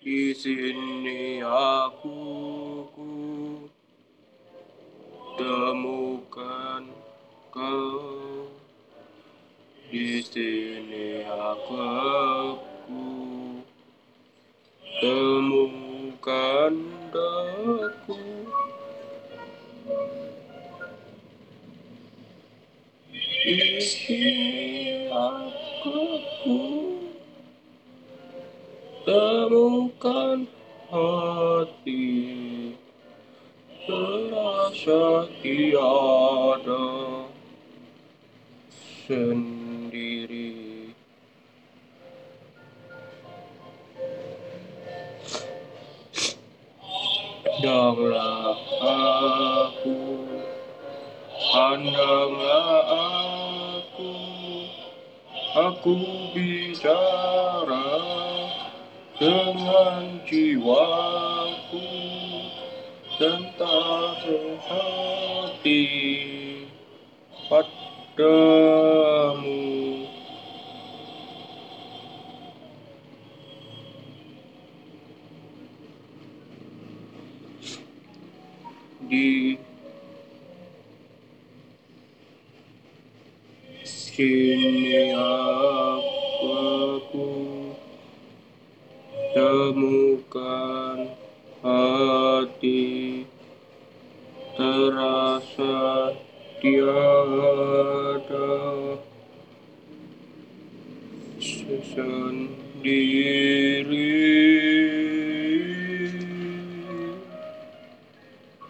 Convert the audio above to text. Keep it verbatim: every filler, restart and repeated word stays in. Di sini aku ku temukan kau. Di sini aku ku temukan aku. Di sini aku ku temukan hati, terasa tiada sendiri. Pandanglah aku, pandanglah aku, aku bicara dengan jiwaku tentang hati padamu. Di sini aku temukan hati, terasa tiada sendiri.